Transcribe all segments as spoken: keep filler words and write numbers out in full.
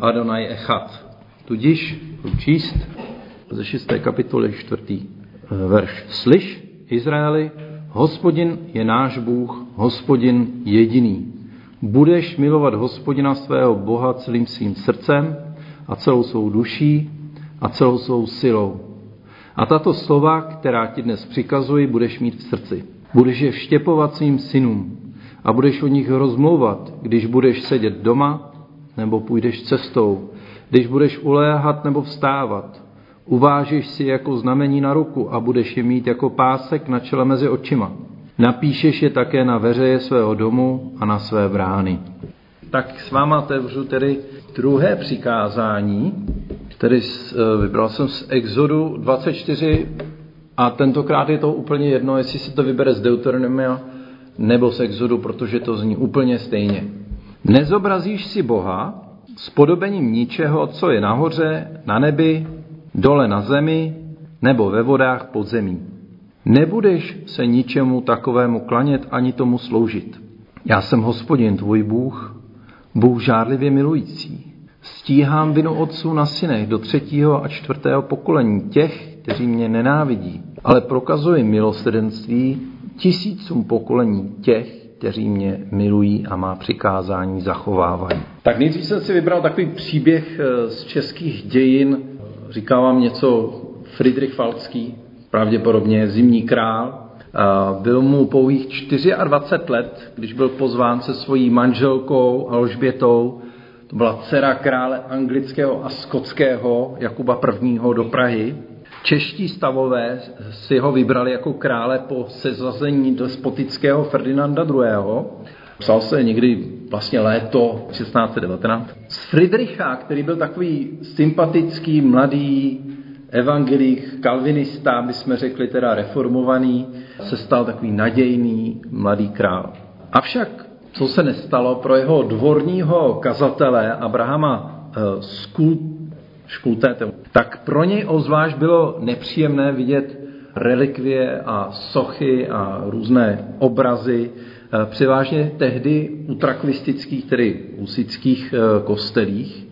Adonai Echad. Tudíž číst ze šesté kapitoly čtvrtý verš. Slyš, Izraeli, Hospodin je náš Bůh, Hospodin jediný. Budeš milovat Hospodina svého Boha celým svým srdcem a celou svou duší a celou svou silou. A tato slova, která ti dnes přikazuji, budeš mít v srdci. Budeš je vštěpovat svým synům a budeš od nich rozmlouvat, když budeš sedět doma nebo půjdeš cestou, když budeš uléhat nebo vstávat. Uvážeš si jako znamení na ruku a budeš je mít jako pásek na čele mezi očima. Napíšeš je také na veřeje svého domu a na své brány. Tak s váma otevřu tedy druhé přikázání, tedy vybral jsem z Exodu dvacet čtyři a tentokrát je to úplně jedno, jestli se to vybere z Deuteronomia nebo z Exodu, protože to zní úplně stejně. Nezobrazíš si Boha s podobením ničeho, co je nahoře, na nebi, dole na zemi nebo ve vodách pod zemí. Nebudeš se ničemu takovému klanět ani tomu sloužit. Já jsem Hospodin, tvůj Bůh, Bůh žárlivě milující. Stíhám vinu otců na synech do třetího a čtvrtého pokolení těch, kteří mě nenávidí, ale prokazuji milosrdenství tisícům pokolení těch, kteří mě milují a má přikázání zachovávají. Tak nejdřív jsem si vybral takový příběh z českých dějin. Říká vám něco Fridrich Falcký, pravděpodobně Zimní král. Byl mu pouhých dvacet čtyři let, když byl pozván se svojí manželkou Alžbětou, to byla dcera krále anglického a skotského Jakuba prvního do Prahy. Čeští stavové si ho vybrali jako krále po sezazení despotického Ferdinanda druhého. Psal se někdy vlastně léto šestnáct devatenáct. Z Fridricha, který byl takový sympatický, mladý evangelik, kalvinista, bychom řekli teda reformovaný, se stal takový nadějný mladý král. Avšak, co se nestalo, pro jeho dvorního kazatele Abrahama Skulpé, tak pro něj obzvlášť bylo nepříjemné vidět relikvie a sochy a různé obrazy, převážně tehdy utrakvistických, tedy husických kostelích,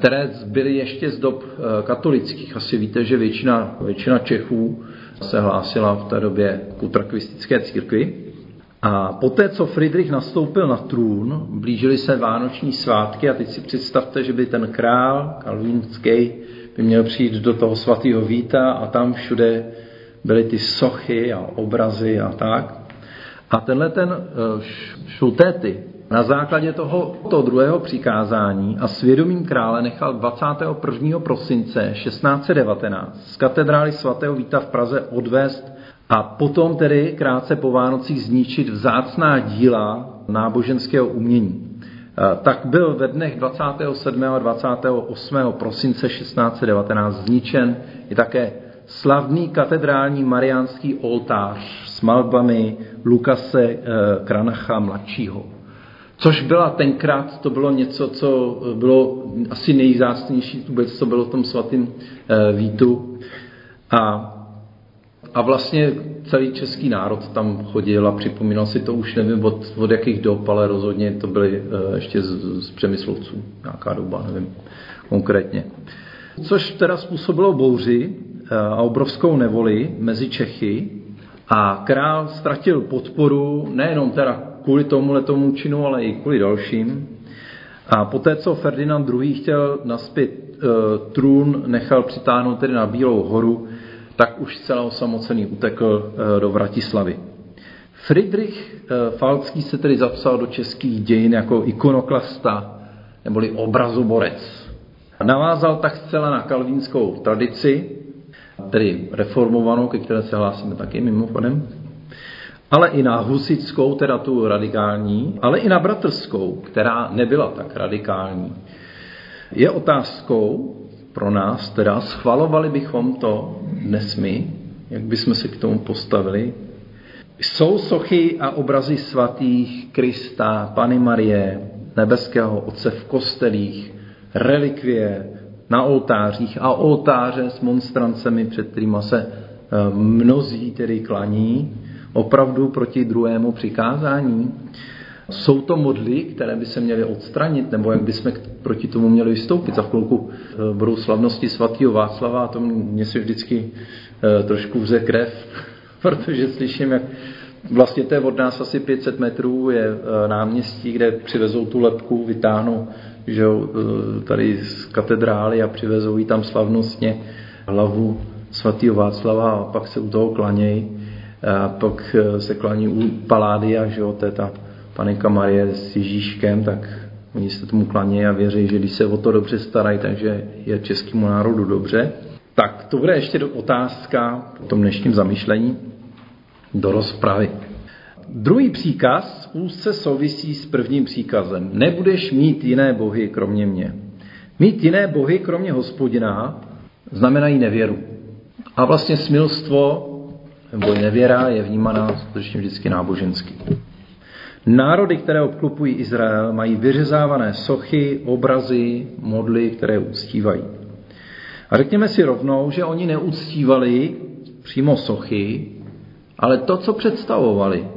které byly ještě z dob katolických. Asi víte, že většina, většina Čechů se hlásila v té době k utrakvistické církvi. A poté, co Fridrich nastoupil na trůn, blížily se vánoční svátky a teď si představte, že by ten král kalvínský by měl přijít do toho svatého Víta a tam všude byly ty sochy a obrazy a tak. A tenhle ten šutéty na základě tohoto druhého přikázání a svědomím krále nechal dvacátého prvního prosince šestnáct devatenáct z katedrály svatého Víta v Praze odvést a potom tedy krátce po Vánocích zničit vzácná díla náboženského umění. Tak byl ve dnech dvacátého sedmého a dvacátého osmého prosince šestnáct devatenáct zničen i také slavný katedrální mariánský oltář s malbami Lukáše Kranacha mladšího. Což byla tenkrát, to bylo něco, co bylo asi nejzácnější vůbec, co bylo v tom svatém Vítu. A, a vlastně celý český národ tam chodil a připomínal si to, už nevím od, od jakých dob, ale rozhodně to byly ještě z, z Přemyslovců, nějaká doba, nevím konkrétně. Což teda způsobilo bouři a obrovskou nevoli mezi Čechy a král ztratil podporu nejenom teda kvůli tomuhletomu činu, ale i kvůli dalším. A poté, co Ferdinand druhý chtěl naspět e, trůn, nechal přitáhnout tedy na Bílou horu, tak už zcela osamocený utekl e, do Vratislavy. Fridrich e, Falcký se tedy zapsal do českých dějin jako ikonoklasta, neboli obrazoborec. Navázal tak zcela na kalvínskou tradici, tedy reformovanou, ke které se hlásíme taky mimochodem, ale i na husitskou, teda tu radikální, ale i na bratrskou, která nebyla tak radikální. Je otázkou pro nás, teda schvalovali bychom to dnes my, jak bychom se k tomu postavili. Jsou sochy a obrazy svatých, Krista, Panny Marie, nebeského Otce v kostelích, relikvie na oltářích a oltáře s monstrancemi, před kterýma se mnozí tedy klaní, opravdu proti druhému přikázání? Jsou to modly, které by se měly odstranit, nebo jak bychom proti tomu měli vystoupit. Za chvilku budou slavnosti svatého Václava a to mě se vždycky trošku vze krev, protože slyším, jak vlastně to je od nás asi pět set metrů je náměstí, kde přivezou tu lebku, vytáhnou že tady z katedrály a přivezou ji tam slavnostně hlavu svatého Václava a pak se u toho klanějí. A pak se klaní u Paládia, že jo, to je ta panenka Marie s Ježíškem, tak oni se tomu klanějí a věří, že když se o to dobře starají, takže je českému národu dobře. Tak to bude ještě otázka v tom dnešním zamyšlení do rozpravy. Druhý příkaz úzce souvisí s prvním příkazem. Nebudeš mít jiné bohy, kromě mě. Mít jiné bohy, kromě Hospodina, znamenají nevěru. A vlastně smilstvo nebo nevěra je vnímaná skutečně vždycky nábožensky. Národy, které obklupují Izrael, mají vyřezávané sochy, obrazy, modly, které uctívají. A řekněme si rovnou, že oni neuctívali přímo sochy, ale to, co představovali.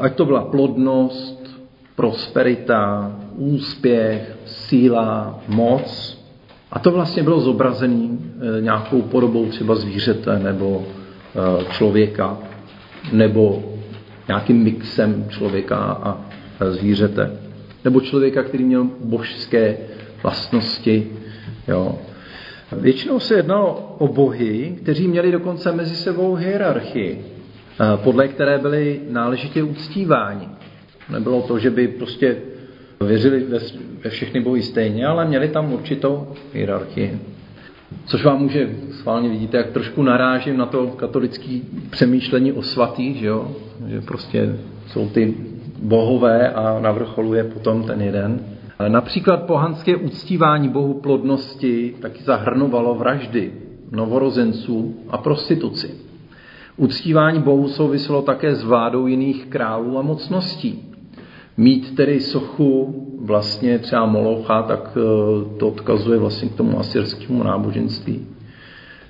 Ať to byla plodnost, prosperita, úspěch, síla, moc. A to vlastně bylo zobrazené nějakou podobou třeba zvířete nebo člověka, nebo nějakým mixem člověka a zvířete. Nebo člověka, který měl božské vlastnosti. Jo. Většinou se jednalo o bohy, kteří měli dokonce mezi sebou hierarchii, podle které byli náležitě uctíváni. Nebylo to, že by prostě věřili ve všechny bohy stejně, ale měli tam určitou hierarchii. Což vám může, schválně vidíte, jak trošku narážím na to katolické přemýšlení o svatých, že jo? Že prostě jsou ty bohové a na vrcholu je potom ten jeden. Ale například pohanské uctívání bohu plodnosti taky zahrnovalo vraždy novorozenců a prostituci. Uctívání bohu souviselo také s vládou jiných králů a mocností. Mít tedy sochu vlastně třeba Molocha, tak to odkazuje vlastně k tomu asyrskému náboženství.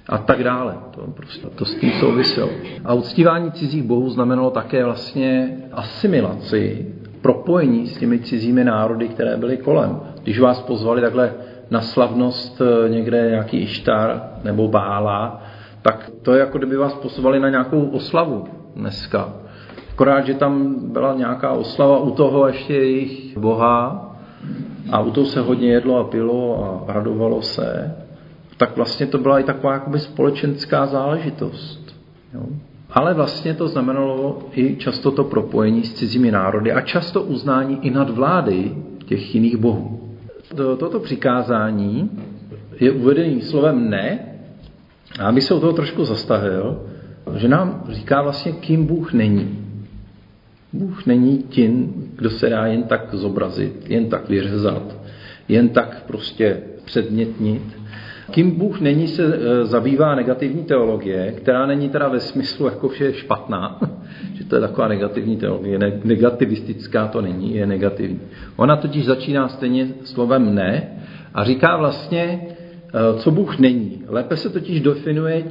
A tak dále. To, prostě, to s tím souviselo. A uctívání cizích bohů znamenalo také vlastně asimilaci, propojení s těmi cizími národy, které byly kolem. Když vás pozvali takhle na slavnost někde nějaký Ištar nebo Bála, tak to je jako kdyby vás pozvali na nějakou oslavu dneska. Akorát, že tam byla nějaká oslava u toho ještě jejich boha a u toho se hodně jedlo a pilo a radovalo se, tak vlastně to byla i taková jakoby společenská záležitost. Jo. Ale vlastně to znamenalo i často to propojení s cizími národy a často uznání i nadvlády těch jiných bohů. Toto přikázání je uvedené slovem ne a aby se u toho trošku zastavil, že nám říká vlastně, kým Bůh není. Bůh není tím, kdo se dá jen tak zobrazit, jen tak vyřezat, jen tak prostě předmětnit. Kým Bůh není, se zabývá negativní teologie, která není teda ve smyslu, jako vše je špatná, že to je taková negativní teologie, ne, negativistická to není, je negativní. Ona totiž začíná stejně slovem ne a říká vlastně, co Bůh není. Lépe se totiž definuje,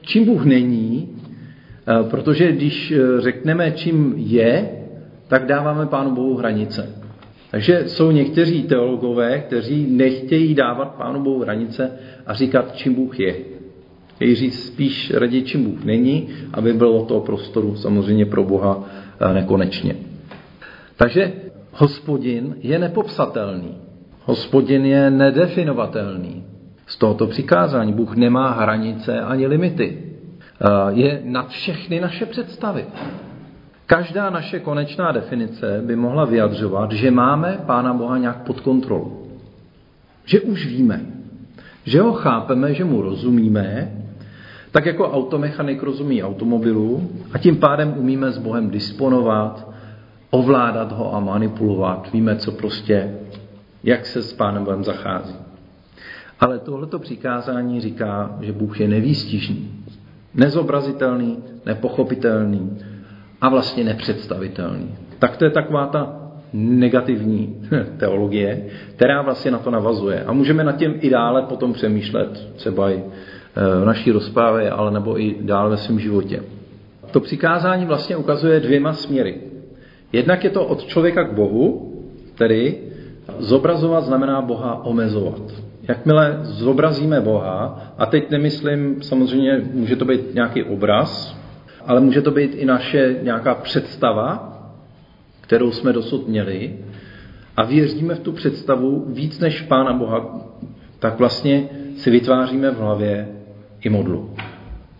čím Bůh není, protože když řekneme, čím je, tak dáváme Pánu Bohu hranice. Takže jsou někteří teologové, kteří nechtějí dávat Pánu Bohu hranice a říkat, čím Bůh je. Chtějí říct spíš raději, čím Bůh není, aby bylo toho prostoru samozřejmě pro Boha nekonečně. Takže Hospodin je nepopsatelný. Hospodin je nedefinovatelný. Z tohoto přikázání Bůh nemá hranice ani limity. Je nad všechny naše představy. Každá naše konečná definice by mohla vyjadřovat, že máme Pána Boha nějak pod kontrolou. Že už víme, že ho chápeme, že mu rozumíme, tak jako automechanik rozumí automobilu a tím pádem umíme s Bohem disponovat, ovládat ho a manipulovat. Víme, co prostě, jak se s Pánem Bohem zachází. Ale tohleto přikázání říká, že Bůh je nevýstižný. Nezobrazitelný, nepochopitelný a vlastně nepředstavitelný. Tak to je taková ta negativní teologie, která vlastně na to navazuje. A můžeme nad tím i dále potom přemýšlet, třeba i v naší rozprávě, ale nebo i dál ve svém životě. To přikázání vlastně ukazuje dvěma směry. Jednak je to od člověka k Bohu, tedy zobrazovat znamená Boha omezovat. Jakmile zobrazíme Boha, a teď nemyslím, samozřejmě může to být nějaký obraz, ale může to být i naše nějaká představa, kterou jsme dosud měli, a věříme v tu představu víc než Pána Boha, tak vlastně si vytváříme v hlavě i modlu.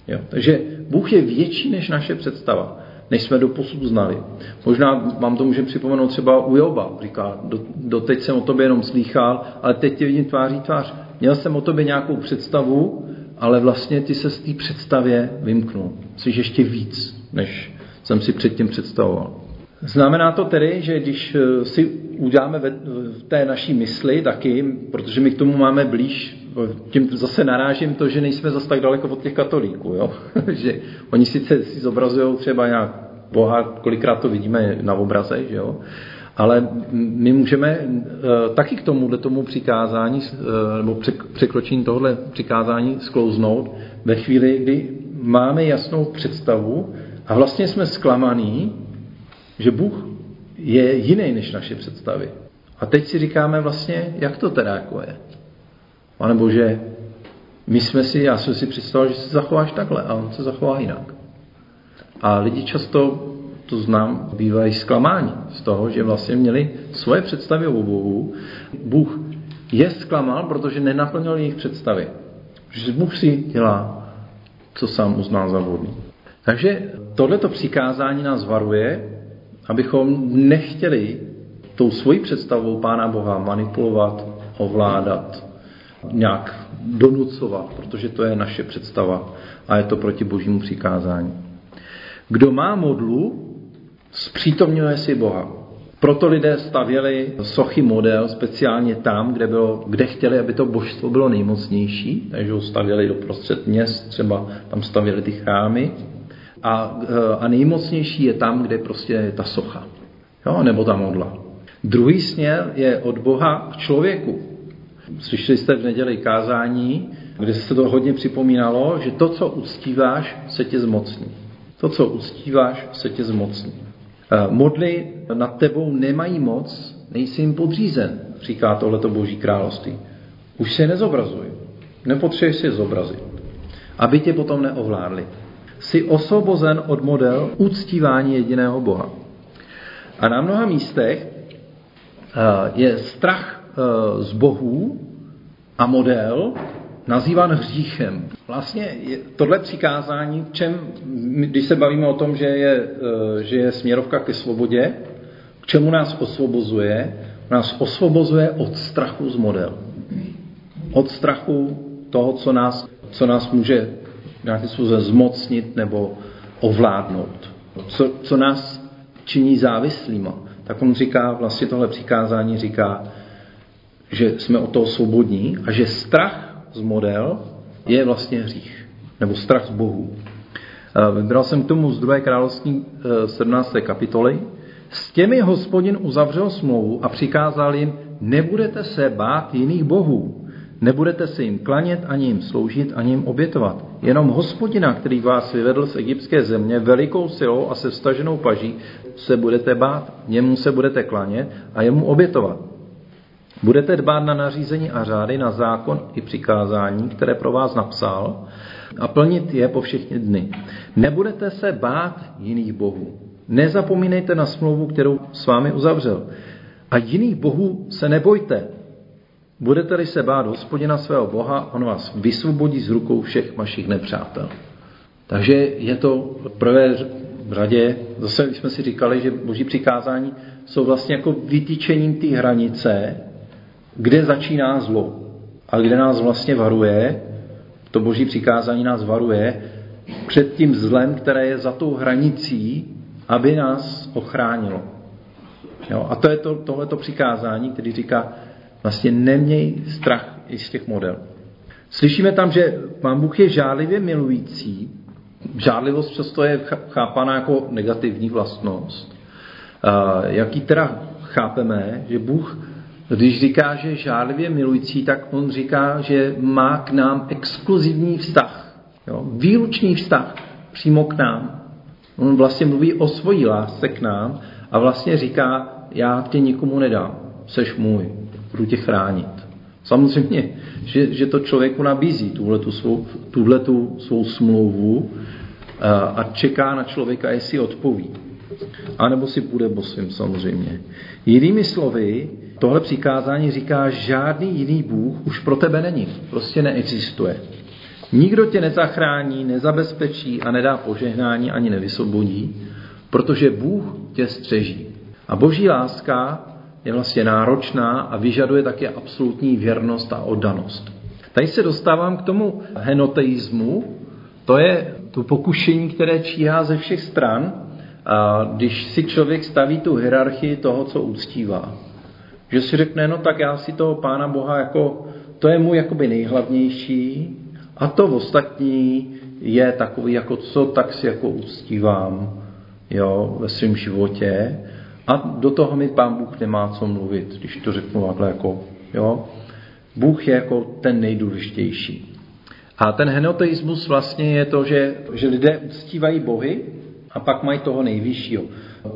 Jo? Takže Bůh je větší než naše představa, než jsme doposud znali. Možná vám to může připomenout třeba u Joba. Říká, doteď jsem o tobě jenom slýchal, ale teď tě vidím tváří tvář. Měl jsem o tobě nějakou představu, ale vlastně ty se z té představě vymknul. Jsi ještě víc, než jsem si předtím představoval. Znamená to tedy, že když si uděláme v té naší mysli taky, protože my k tomu máme blíž, tím zase narážím to, že nejsme zase tak daleko od těch katolíků, jo? Že oni sice si zobrazují třeba nějak Boha, kolikrát to vidíme na obraze, že jo? Ale my můžeme taky k tomuhle tomu přikázání nebo překročení tohohle přikázání sklouznout ve chvíli, kdy máme jasnou představu a vlastně jsme zklamaní, že Bůh je jiný než naše představy. A teď si říkáme vlastně, jak to teda jako je. Pane Bože, my jsme si, já jsem si představoval, že se zachováš takhle a on se zachová jinak. A lidi často, to znám, bývají zklamáni z toho, že vlastně měli svoje představy o Bohu. Bůh je zklamal, protože nenaplnil jejich představy. Že Bůh si dělá, co sám uzná za vhodný. Takže tohleto přikázání nás varuje, abychom nechtěli tou svojí představou Pána Boha manipulovat, ovládat, nějak donucovat, protože to je naše představa a je to proti Božímu přikázání. Kdo má modlu, zpřítomňuje si Boha. Proto lidé stavěli sochy model speciálně tam, kde, bylo, kde chtěli, aby to božstvo bylo nejmocnější, takže ho stavěli doprostřed měst, třeba tam stavěli ty chrámy. A, a nejmocnější je tam, kde prostě je ta socha, jo, nebo ta modla. Druhý směr je od Boha k člověku. Slyšeli jste v neděli kázání, kde se to hodně připomínalo, že to, co uctíváš, se tě zmocní. To, co uctíváš, se tě zmocní. Modly nad tebou nemají moc, nejsi jim podřízen, říká tohleto Boží království. Už se nezobrazuj, nepotřebuješ si je zobrazit, aby tě potom neovládli. Jsi osvobozen od model uctívání jediného Boha. A na mnoha místech je strach z bohů a model nazýván hříchem. Vlastně tohle přikázání, v čem, když se bavíme o tom, že je, že je směrovka ke svobodě, k čemu nás osvobozuje, nás osvobozuje od strachu z model. Od strachu toho, co nás, co nás může nějakým způsobem zmocnit nebo ovládnout. Co, co nás činí závislýma. Tak on říká, vlastně tohle přikázání říká, že jsme od toho svobodní a že strach z model je vlastně hřích. Nebo strach z bohů. Vybral jsem k tomu z druhé království sedmnácté kapitoly. S těmi Hospodin uzavřel smlouvu a přikázal jim, nebudete se bát jiných bohů. Nebudete se jim klanět, ani jim sloužit, ani jim obětovat. Jenom Hospodina, který vás vyvedl z egyptské země velikou silou a se vstaženou paží, se budete bát, němu se budete klanět a jemu obětovat. Budete dbát na nařízení a řády, na zákon i přikázání, které pro vás napsal, a plnit je po všechny dny. Nebudete se bát jiných bohů. Nezapomínejte na smlouvu, kterou s vámi uzavřel. A jiných bohů se nebojte. Budete-li se bát Hospodina svého Boha, on vás vysvobodí z rukou všech vašich nepřátel. Takže je to v prvé řadě, zase jsme si říkali, že Boží přikázání jsou vlastně jako vytýčením té hranice, kde začíná zlo a kde nás vlastně varuje, to Boží přikázání nás varuje před tím zlem, které je za tou hranicí, aby nás ochránilo. Jo? A to je to, tohleto přikázání, který říká, vlastně neměj strach i z těch model. Slyšíme tam, že Pán Bůh je žádlivě milující. Žádlivost často je chápaná jako negativní vlastnost. Jaký teda chápeme, že Bůh, když říká, že je žádlivě milující, tak on říká, že má k nám exkluzivní vztah. Jo? Výlučný vztah přímo k nám. On vlastně mluví o svojí lásce k nám a vlastně říká, já tě nikomu nedám, seš můj. budu tě chránit. Samozřejmě, že, že to člověku nabízí, tuhletu svou, tuhletu svou smlouvu a čeká na člověka, jestli odpoví. A nebo si půjde bosým, samozřejmě. Jinými slovy, tohle přikázání říká, žádný jiný Bůh už pro tebe není. Prostě neexistuje. Nikdo tě nezachrání, nezabezpečí a nedá požehnání ani nevysvobodí, protože Bůh tě střeží. A boží láska je vlastně náročná a vyžaduje také absolutní věrnost a oddanost. Tady se dostávám k tomu henoteismu, to je to pokušení, které číhá ze všech stran, když si člověk staví tu hierarchii toho, co uctívá. Že si řekne, no tak já si toho Pána Boha, jako, to je můj jakoby nejhlavnější, a to ostatní je takový, jako co tak si jako uctívám, jo, ve svém životě. A do toho mi Pán Bůh nemá co mluvit, když to řeknu takhle jako, jo. Bůh je jako ten nejdůležitější. A ten henoteismus vlastně je to, že, že lidé uctívají bohy a pak mají toho nejvyššího.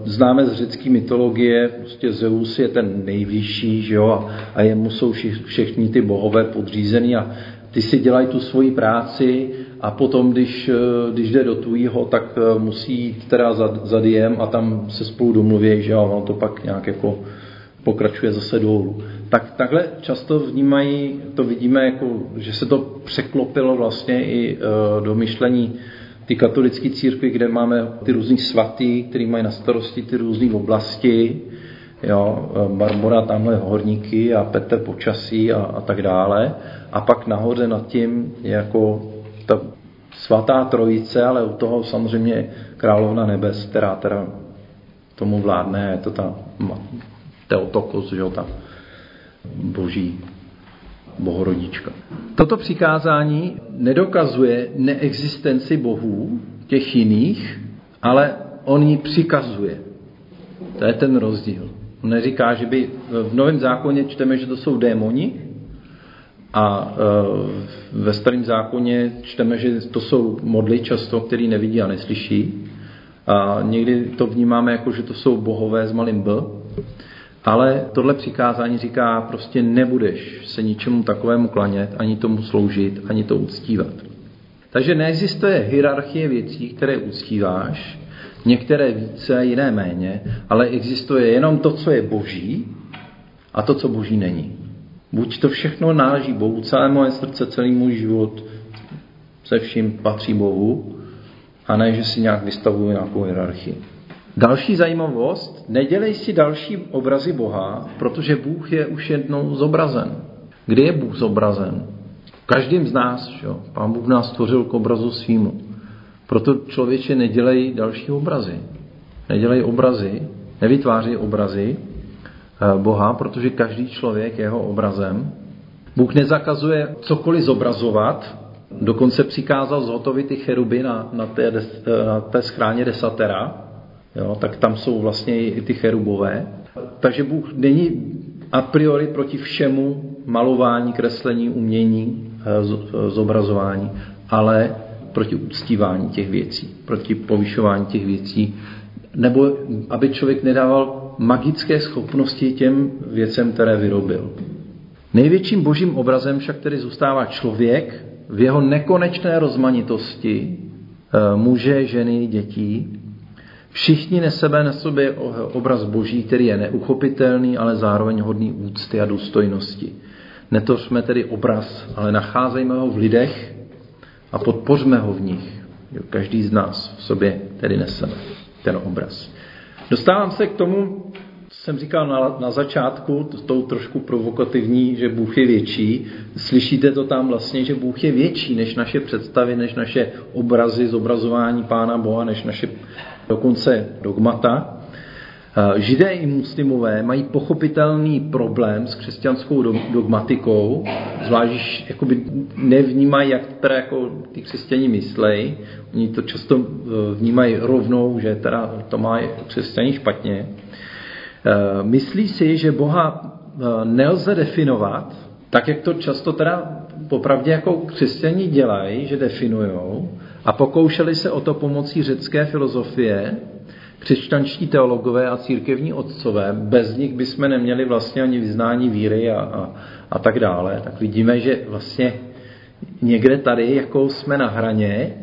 Známe z řecké mytologie, prostě Zeus je ten nejvyšší, že jo, a, a jemu jsou všichni ty bohové podřízený a ty si dělají tu svoji práci a potom, když, když jde do tvýho, tak musí jít teda za, za diem a tam se spolu domluví, že ono to pak nějak jako pokračuje zase dolů. Tak takhle často vnímají, to vidíme, jako, že se to překlopilo vlastně i do myšlení ty katolické církvy, kde máme ty různý svatý, který mají na starosti ty různé oblasti, jo, Marmora tamhle horníky a Pete počasí a, a tak dále. A pak nahoře nad tím je jako ta svatá trojice, ale u toho samozřejmě královna nebes, která teda tomu vládne, je to ta Theotokos, jo, ta boží bohorodička. Toto přikázání nedokazuje neexistenci bohů, těch jiných, ale on ji přikazuje. To je ten rozdíl. On neříká, že by v Novém zákoně čteme, že to jsou démoni, a ve Starém zákoně čteme, že to jsou modly často, který nevidí a neslyší. A někdy to vnímáme jako, že to jsou bohové s malým b. Ale tohle přikázání říká, prostě nebudeš se ničemu takovému klanět, ani tomu sloužit, ani to uctívat. Takže neexistuje hierarchie věcí, které uctíváš, některé více, jiné méně, ale existuje jenom to, co je boží a to, co boží není. Buď to všechno náleží Bohu, celé moje srdce, celý můj život, se vším patří Bohu, a ne, že si nějak vystavuju nějakou hierarchii. Další zajímavost, nedělej si další obrazy Boha, protože Bůh je už jednou zobrazen. Kdy je Bůh zobrazen? Každým z nás, jo? Pán Bůh nás stvořil k obrazu svýmu. Proto člověče nedělej další obrazy. Nedělej obrazy, nevytvářej obrazy Boha, protože každý člověk je jeho obrazem. Bůh nezakazuje cokoliv zobrazovat, dokonce přikázal zhotovit ty cheruby na, na, té, na té schráně desatera, jo, tak tam jsou vlastně i ty cherubové. Takže Bůh není a priori proti všemu malování, kreslení, umění, zobrazování, ale proti uctívání těch věcí, proti povyšování těch věcí, nebo aby člověk nedával magické schopnosti těm věcem, které vyrobil. Největším božím obrazem však tedy zůstává člověk v jeho nekonečné rozmanitosti muže, ženy, dětí. Všichni neseme na sobě obraz boží, který je neuchopitelný, ale zároveň hodný úcty a důstojnosti. Netvořme tedy obraz, ale nacházejme ho v lidech a podpořme ho v nich. Každý z nás v sobě tedy neseme ten obraz. Dostávám se k tomu, co jsem říkal na, na začátku, to, to trošku provokativní, že Bůh je větší. Slyšíte to tam vlastně, že Bůh je větší než naše představy, než naše obrazy, zobrazování Pána Boha, než naše dokonce dogmata. Židé i muslimové mají pochopitelný problém s křesťanskou dogmatikou, zvlášť jakoby nevnímají, jak teda jako ty křesťani myslejí. Oni to často vnímají rovnou, že teda to má křesťani špatně. Myslí si, že Boha nelze definovat, tak jak to často teda popravdě jako křesťani dělají, že definujou, a pokoušeli se o to pomocí řecké filozofie, křesťanští teologové a církevní otcové, bez nich bychom neměli vlastně ani vyznání víry a, a, a tak dále, tak vidíme, že vlastně někde tady jako jsme na hraně,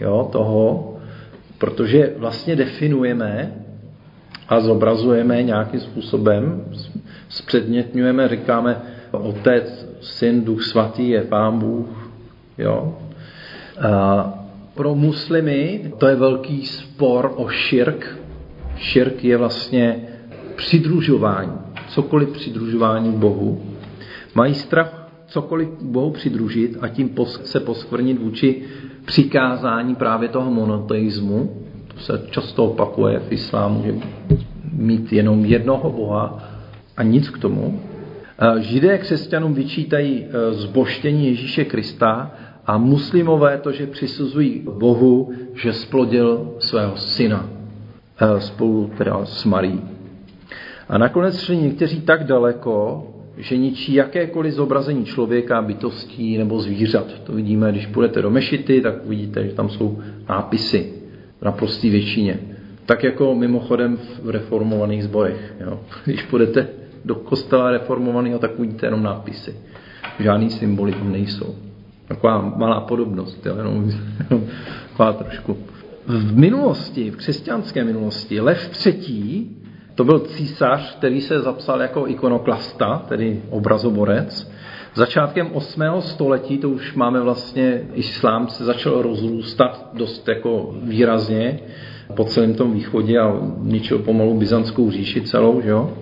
jo, toho, protože vlastně definujeme a zobrazujeme nějakým způsobem, zpředmětňujeme, říkáme Otec, Syn, Duch Svatý je Pán Bůh, jo. A pro muslimy to je velký spor o širk. Širk je vlastně přidružování, cokoliv přidružování k Bohu. Mají strach cokoliv k Bohu přidružit a tím se poskvrnit vůči přikázání právě toho monoteismu. To se často opakuje v islámu, že mít jenom jednoho Boha a nic k tomu. Židé křesťanům vyčítají zbožštění Ježíše Krista a muslimové to, že přisuzují Bohu, že splodil svého syna spolu teda s Marií. A nakonec šli někteří tak daleko, že ničí jakékoliv zobrazení člověka, bytostí nebo zvířat. To vidíme, když půjdete do mešity, tak vidíte, že tam jsou nápisy na prostý většině. Tak jako mimochodem v reformovaných zborech. Jo. Když půjdete do kostela reformovaného, tak uvidíte jenom nápisy. Žádný symboly tam nejsou. Taková malá podobnost, jo, jenom, taková trošku. V minulosti, v křesťanské minulosti, Lev třetí, to byl císař, který se zapsal jako ikonoklasta, tedy obrazoborec. Začátkem osmého století, to už máme vlastně, islám se začal rozrůstat dost jako výrazně po celém tom východě a ničil pomalu Byzantskou říši celou, že jo?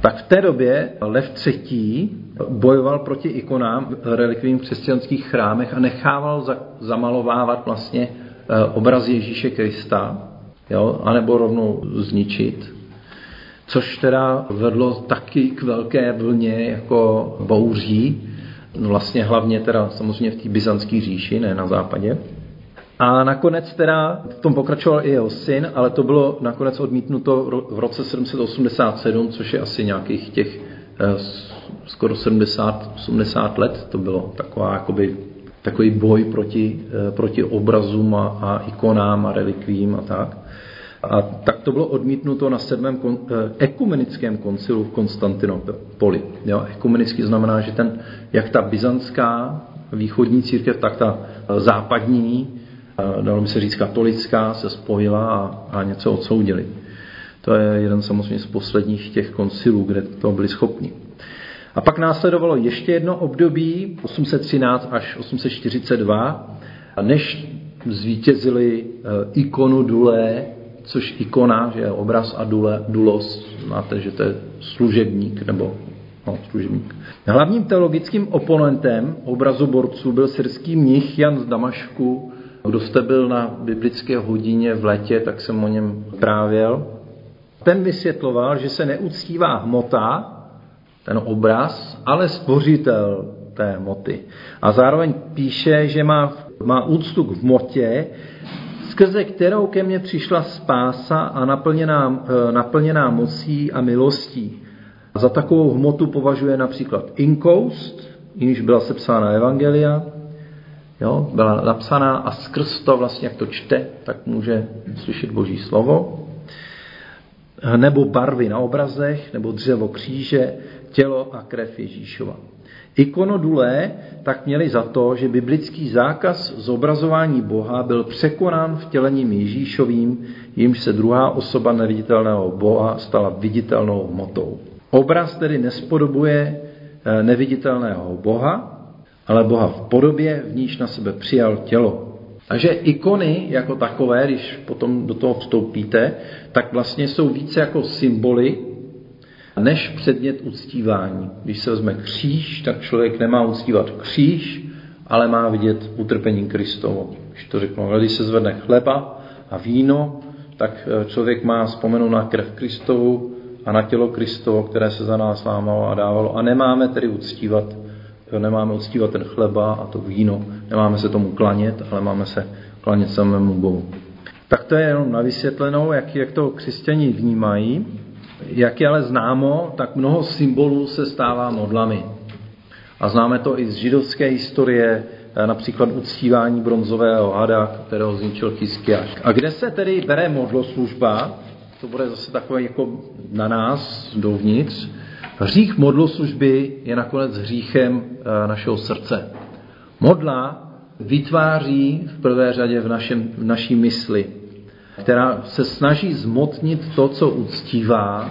Tak v té době Lev třetí bojoval proti ikonám v relikvních křesťanských chrámech a nechával za, zamalovávat vlastně obraz Ježíše Krista, jo? Anebo rovnou zničit. Což teda vedlo taky k velké vlně jako bouří, vlastně hlavně teda samozřejmě v té Byzantské říši, ne na západě. A nakonec teda v tom pokračoval i jeho syn, ale to bylo nakonec odmítnuto v roce sedm set osmdesát sedm, což je asi nějakých těch skoro sedmdesát osmdesát let, to bylo taková, jakoby, takový boj proti, proti obrazům a, a ikonám a relikvím a tak. A tak to bylo odmítnuto na sedmém kon, ekumenickém koncilu v Konstantinopoli. Jo, ekumenický znamená, že ten, jak ta byzantská východní církev, tak ta západní, dalo by se říct katolická, se spojila a, a něco odsoudili. To je jeden samozřejmě z posledních těch koncilů, kde to byli schopni. A pak následovalo ještě jedno období, osm set třináct až osm set čtyřicet dva, než zvítězili ikonu Dulé, což ikona, že je obraz a dule, dulos, znáte, že to je služebník, nebo no, služebník. Hlavním teologickým oponentem obrazoborců byl syrský mnich Jan z Damašku. Kdo jste byl na biblické hodině v létě, tak jsem o něm vyprávěl. Ten vysvětloval, že se neuctívá hmota, ten obraz, ale stvořitel té hmoty. A zároveň píše, že má, má úctu k hmotě, skrze kterou ke mně přišla spása a naplněná, naplněná mocí a milostí. Za takovou hmotu považuje například inkoust, jimž byla sepsána evangelia, jo, byla napsaná a skrz to vlastně, jak to čte, tak může slyšet Boží slovo. Nebo barvy na obrazech, nebo dřevo kříže, tělo a krev Ježíšova. Ikonodulé tak měli za to, že biblický zákaz zobrazování Boha byl překonán vtělením Ježíšovým, jimž se druhá osoba neviditelného Boha stala viditelnou hmotou. Obraz tedy nespodobuje neviditelného Boha, ale Boha v podobě, v níž na sebe přijal tělo. Takže ikony jako takové, když potom do toho vstoupíte, tak vlastně jsou více jako symboly, než předmět uctívání. Když se vezme kříž, tak člověk nemá uctívat kříž, ale má vidět utrpení Kristovo. Když to řeknu, když se zvedne chleba a víno, tak člověk má vzpomenout na krev Kristovu a na tělo Kristovo, které se za nás lámalo a dávalo. A nemáme tedy uctívat, nemáme uctívat ten chleba a to víno, nemáme se tomu klanět, ale máme se klanět samému Bohu. Tak to je jenom na vysvětlenou, jak, jak to křesťané vnímají. Jak je ale známo, tak mnoho symbolů se stává modlami. A známe to i z židovské historie, například uctívání bronzového hada, kterého zničil Hiskiáš. A kde se tedy bere modloslužba? to bude zase takové jako na nás dovnitř. Hřích modloslužby je nakonec hříchem našeho srdce. Modla vytváří v prvé řadě v, našem, v naší mysli, která se snaží zmotnit to, co uctívá,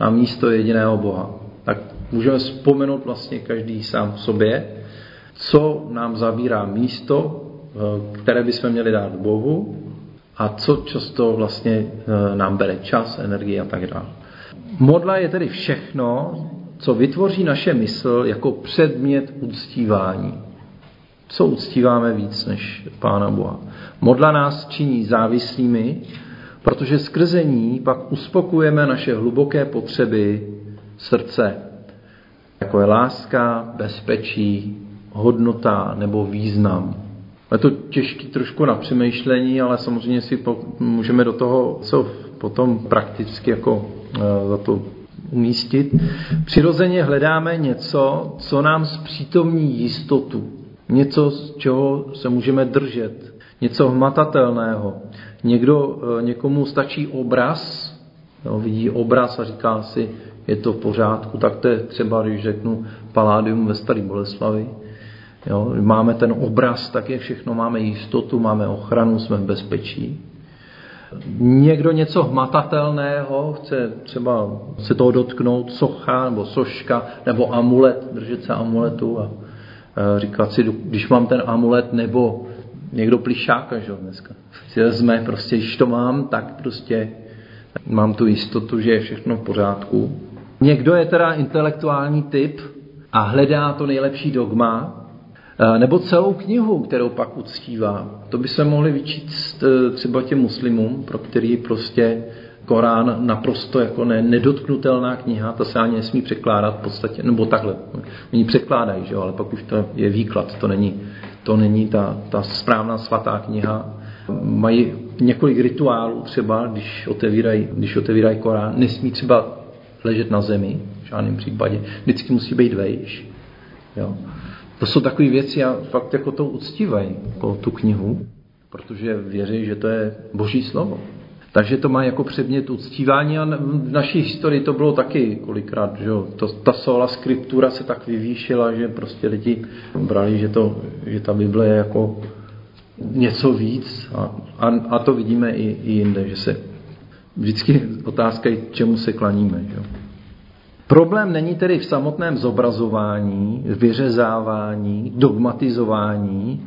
na místo jediného Boha. Tak můžeme vzpomenout vlastně každý sám sobě, co nám zabírá místo, které bychom měli dát Bohu, a co často vlastně nám bere čas, energii a tak dále. Modla je tedy všechno, co vytvoří naše mysl jako předmět uctívání. Co uctíváme víc než Pána Boha. Modla nás činí závislými, protože skrze ní pak uspokojujeme naše hluboké potřeby srdce, jako je láska, bezpečí, hodnota nebo význam. Je to těžké trošku na přemýšlení, ale samozřejmě si po, můžeme do toho, co potom prakticky jako e, za to umístit. Přirozeně hledáme něco, co nám zpřítomní jistotu. Něco, z čeho se můžeme držet. Něco hmatatelného. Někdo, e, někomu stačí obraz, no, vidí obraz a říká si, je to v pořádku. Tak to je třeba, když řeknu Paládium ve Staré Boleslavi. Jo, máme ten obraz, tak je všechno, máme jistotu, máme ochranu, jsme v bezpečí. Někdo něco hmatatelného chce třeba se toho dotknout, socha nebo soška nebo amulet, držet se amuletu a říkat si, když mám ten amulet, nebo někdo plišáka, že jo, dneska. Jsme prostě, když to mám, tak prostě mám tu jistotu, že je všechno v pořádku. Někdo je teda intelektuální typ a hledá to nejlepší dogma, nebo celou knihu, kterou pak uctívá. To by se mohli vyčíst třeba těm muslimům, pro který prostě Korán naprosto jako ne, nedotknutelná kniha, ta se ani nesmí překládat v podstatě, nebo takhle. Oni překládají, že jo, ale pak už to je výklad, to není, to není ta, ta správná svatá kniha. Mají několik rituálů třeba, když otevírají, když otevírají Korán, nesmí třeba ležet na zemi, v žádném případě. Vždycky musí být vejš, jo. To jsou takové věci a fakt jako to uctívají, jako tu knihu, protože věří, že to je Boží slovo. Takže to má jako předmět uctívání a v naší historii to bylo taky kolikrát, že to, ta sola skriptura se tak vyvýšila, že prostě lidi brali, že, to, že ta Bible je jako něco víc a, a, a to vidíme i, i jinde, že se vždycky otázka je, čemu se klaníme, že? Problém není tedy v samotném zobrazování, vyřezávání, dogmatizování,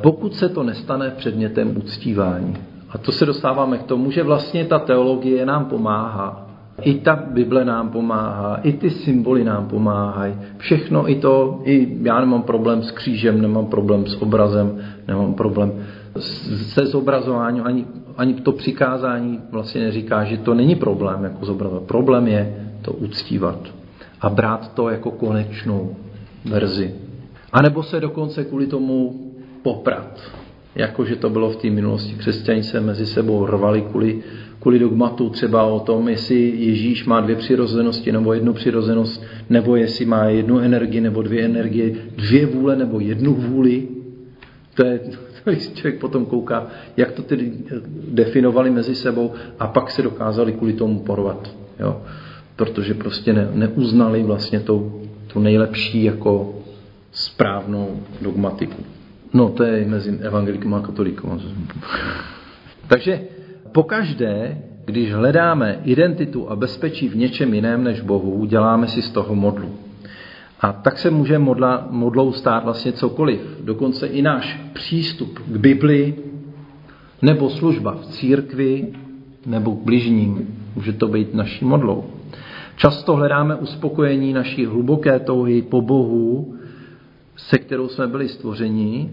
pokud se to nestane předmětem uctívání. A to se dostáváme k tomu, že vlastně ta teologie nám pomáhá. I ta Bible nám pomáhá, i ty symboly nám pomáhají. Všechno i to, i já nemám problém s křížem, nemám problém s obrazem, nemám problém se zobrazováním, ani, ani to přikázání vlastně neříká, že to není problém jako zobrazovat. Problém je to uctívat a brát to jako konečnou verzi. A nebo se dokonce kvůli tomu poprat. Jakože to bylo v té minulosti. Křesťané se mezi sebou rvali kvůli, kvůli dogmatu třeba o tom, jestli Ježíš má dvě přirozenosti nebo jednu přirozenost, nebo jestli má jednu energii nebo dvě energie, dvě vůle nebo jednu vůli. To je, když člověk potom kouká, jak to tedy definovali mezi sebou a pak se dokázali kvůli tomu porvat. Jo? Protože prostě ne, neuznali vlastně tu, tu nejlepší jako správnou dogmatiku. No to je mezi evangelikem a katolikem. Takže pokaždé, když hledáme identitu a bezpečí v něčem jiném než Bohu, děláme si z toho modlu. A tak se může modla, modlou stát vlastně cokoliv. Dokonce i náš přístup k Bibli, nebo služba v církvi, nebo k bližním. Může to být naší modlou. Často hledáme uspokojení naší hluboké touhy po Bohu, se kterou jsme byli stvořeni,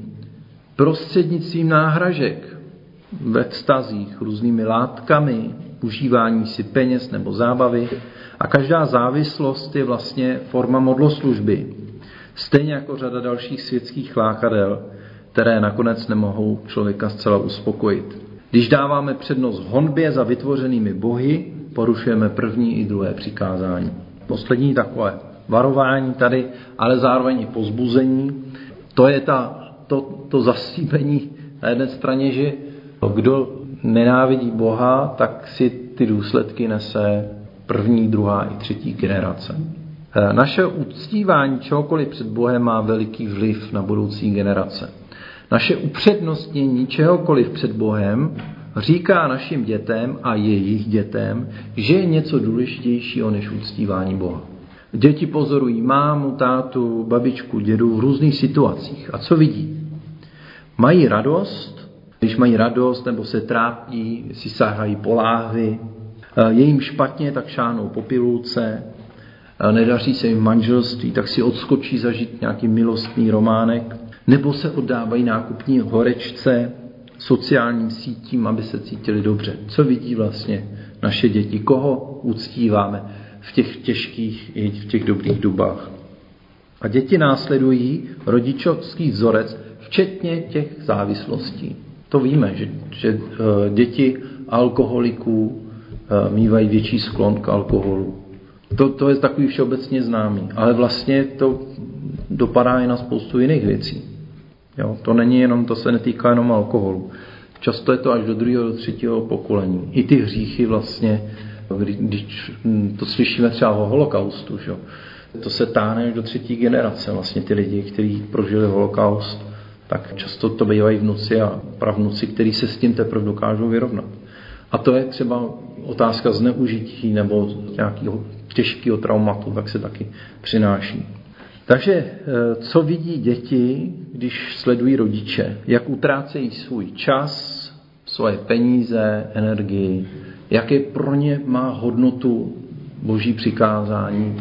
prostřednictvím náhražek ve vztazích, různými látkami, užívání si peněz nebo zábavy. A každá závislost je vlastně forma modloslužby. Stejně jako řada dalších světských lákadel, které nakonec nemohou člověka zcela uspokojit. Když dáváme přednost honbě za vytvořenými bohy, porušujeme první i druhé přikázání. Poslední takové varování tady, ale zároveň i povzbuzení. To je ta, to, to zasíbení na jedné straně, že kdo nenávidí Boha, tak si ty důsledky nese první, druhá i třetí generace. Naše uctívání čehokoliv před Bohem má veliký vliv na budoucí generace. Naše upřednostnění čehokoliv před Bohem říká našim dětem a jejich dětem, že je něco důležitějšího než uctívání Boha. Děti pozorují mámu, tátu, babičku, dědu v různých situacích. A co vidí? Mají radost, když mají radost nebo se trápí, si sahají po láhvi, je jim špatně, tak šáhnou po pilulce, nedaří se jim v manželství, tak si odskočí zažít nějaký milostný románek, nebo se oddávají nákupní horečce, sociálním sítím, aby se cítili dobře. Co vidí vlastně naše děti? Koho uctíváme v těch těžkých i v těch dobrých dobách? A děti následují rodičovský vzorec, včetně těch závislostí. To víme, že, že děti alkoholiků mívají větší sklon k alkoholu. To, to je takový všeobecně známý, ale vlastně to dopadá i na spoustu jiných věcí. Jo, to není jenom, to se netýká jenom alkoholu. Často je to až do druhého, do třetího pokolení. I ty hříchy vlastně, když to slyšíme třeba o holokaustu, že? To se táhne až do třetí generace. Vlastně ty lidi, kteří prožili holokaust, tak často to bývají vnuci a pravnuci, kteří se s tím teprve dokážou vyrovnat. A to je třeba otázka zneužití nebo nějakého těžkého traumatu, tak se taky přináší. Takže co vidí děti, když sledují rodiče? Jak utrácejí svůj čas, svoje peníze, energii? Jaké pro ně má hodnotu Boží přikázání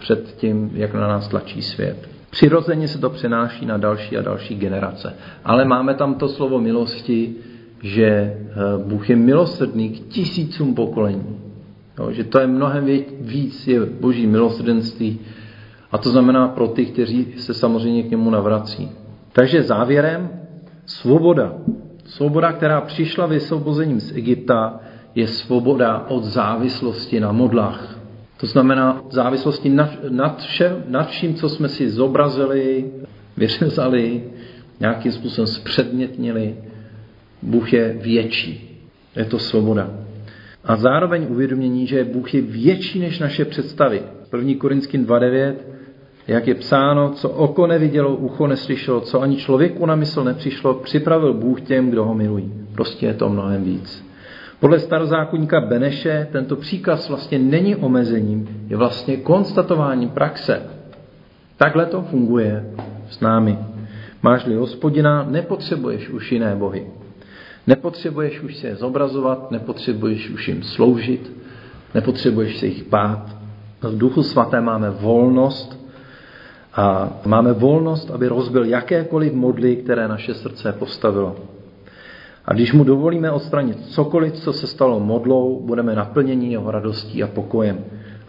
před tím, jak na nás tlačí svět? Přirozeně se to přenáší na další a další generace. Ale máme tam to slovo milosti, že Bůh je milosrdný k tisícům pokolení. Jo, že to je mnohem víc, je Boží milosrdenství, a to znamená pro ty, kteří se samozřejmě k němu navrací. Takže závěrem, svoboda. Svoboda, která přišla vysvobozením z Egypta, je svoboda od závislosti na modlách. To znamená závislosti nad, nad, všem, nad vším, co jsme si zobrazili, vyřezali, nějakým způsobem zpředmětnili. Bůh je větší. Je to svoboda. A zároveň uvědomění, že Bůh je větší než naše představy. první. Korinským dva devět, jak je psáno, co oko nevidělo, ucho neslyšelo, co ani člověku na mysl nepřišlo, připravil Bůh těm, kdo ho milují. Prostě je to mnohem víc. Podle starozákonníka Beneše tento příkaz vlastně není omezením, je vlastně konstatováním praxe. Takhle to funguje s námi. Máš-li Hospodina, nepotřebuješ už jiné bohy. Nepotřebuješ už se je zobrazovat, nepotřebuješ už jim sloužit, nepotřebuješ se jich bát. V Duchu Svatém máme volnost a máme volnost, aby rozbil jakékoliv modly, které naše srdce postavilo. A když mu dovolíme odstranit cokoliv, co se stalo modlou, budeme naplněni jeho radostí a pokojem.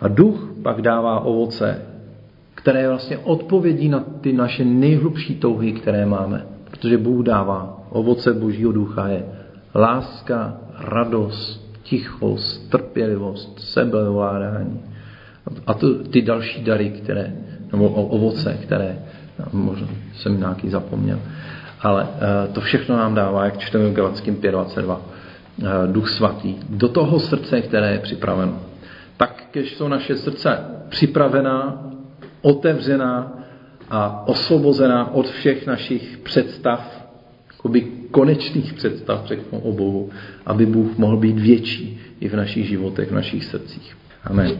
A Duch pak dává ovoce, které vlastně odpovědí na ty naše nejhlubší touhy, které máme. Protože Bůh dává. Ovoce Božího Ducha je láska, radost, tichost, trpělivost, sebevládání. A to, ty další dary, které, nebo ovoce, které, možná jsem nějaký zapomněl, ale to všechno nám dává, jak čteme v Galatským pět dvacet dva, Duch Svatý, do toho srdce, které je připraveno. Tak, když jsou naše srdce připravená, otevřená a osvobozená od všech našich představ, aby konečných představ, řeknu o Bohu, aby Bůh mohl být větší i v našich životech, v našich srdcích. Amen.